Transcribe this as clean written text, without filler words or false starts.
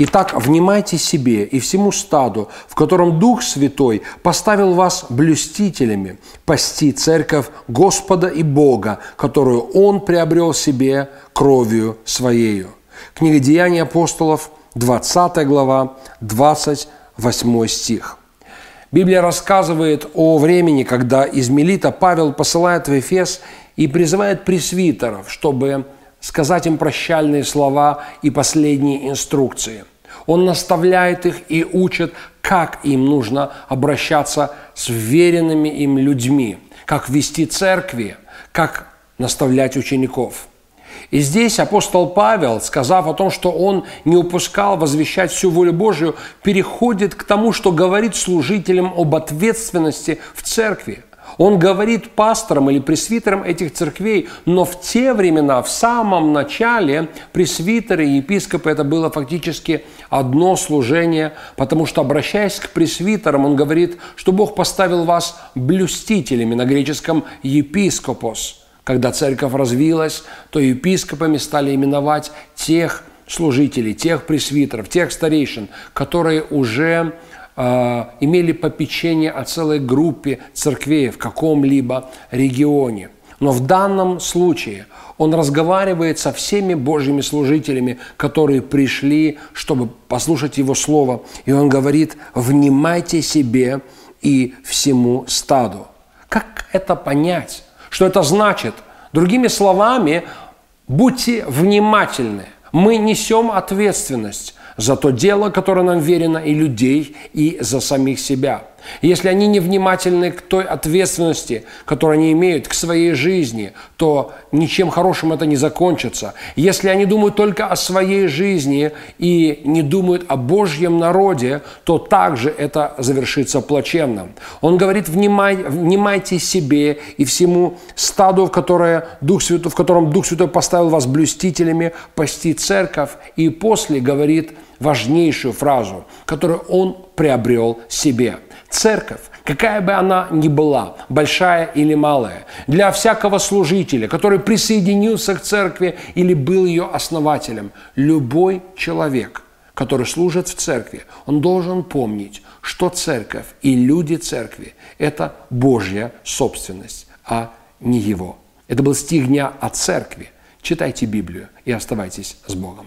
Итак, внимайте себе и всему стаду, в котором Дух Святой поставил вас блюстителями, пасти церковь Господа и Бога, которую Он приобрел себе кровью Своею. Книга Деяний Апостолов, 20 глава, 28 стих. Библия рассказывает о времени, когда из Милита Павел посылает в Эфес и призывает пресвитеров, чтобы сказать им прощальные слова и последние инструкции. Он наставляет их и учит, как им нужно обращаться с веренными им людьми, как вести церкви, как наставлять учеников. И здесь апостол Павел, сказав о том, что он не упускал возвещать всю волю Божию, переходит к тому, что говорит служителям об ответственности в церкви. Он говорит пасторам или пресвитерам этих церквей, но в те времена, в самом начале, пресвитеры и епископы – это было фактически одно служение, потому что, обращаясь к пресвитерам, он говорит, что Бог поставил вас блюстителями, на греческом «епископос». Когда церковь развилась, то епископами стали именовать тех служителей, тех пресвитеров, тех старейшин, которые уже имели попечение о целой группе церквей в каком-либо регионе. Но в данном случае он разговаривает со всеми Божьими служителями, которые пришли, чтобы послушать его слово. И он говорит: «Внимайте себе и всему стаду». Как это понять? Что это значит? Другими словами, будьте внимательны. Мы несем ответственность за то дело, которое нам верено, и людей, и за самих себя. Если они невнимательны к той ответственности, которую они имеют, к своей жизни, то ничем хорошим это не закончится. Если они думают только о своей жизни и не думают о Божьем народе, то также это завершится плачевно. Он говорит: «Внимайте себе и всему стаду, в котором Дух Святой поставил вас блюстителями, пасти церковь». И после говорит важнейшую фразу, которую он приобрел себе. Церковь, какая бы она ни была, большая или малая, для всякого служителя, который присоединился к церкви или был ее основателем, любой человек, который служит в церкви, он должен помнить, что церковь и люди церкви – это Божья собственность, а не его. Это был стих дня о церкви. Читайте Библию и оставайтесь с Богом.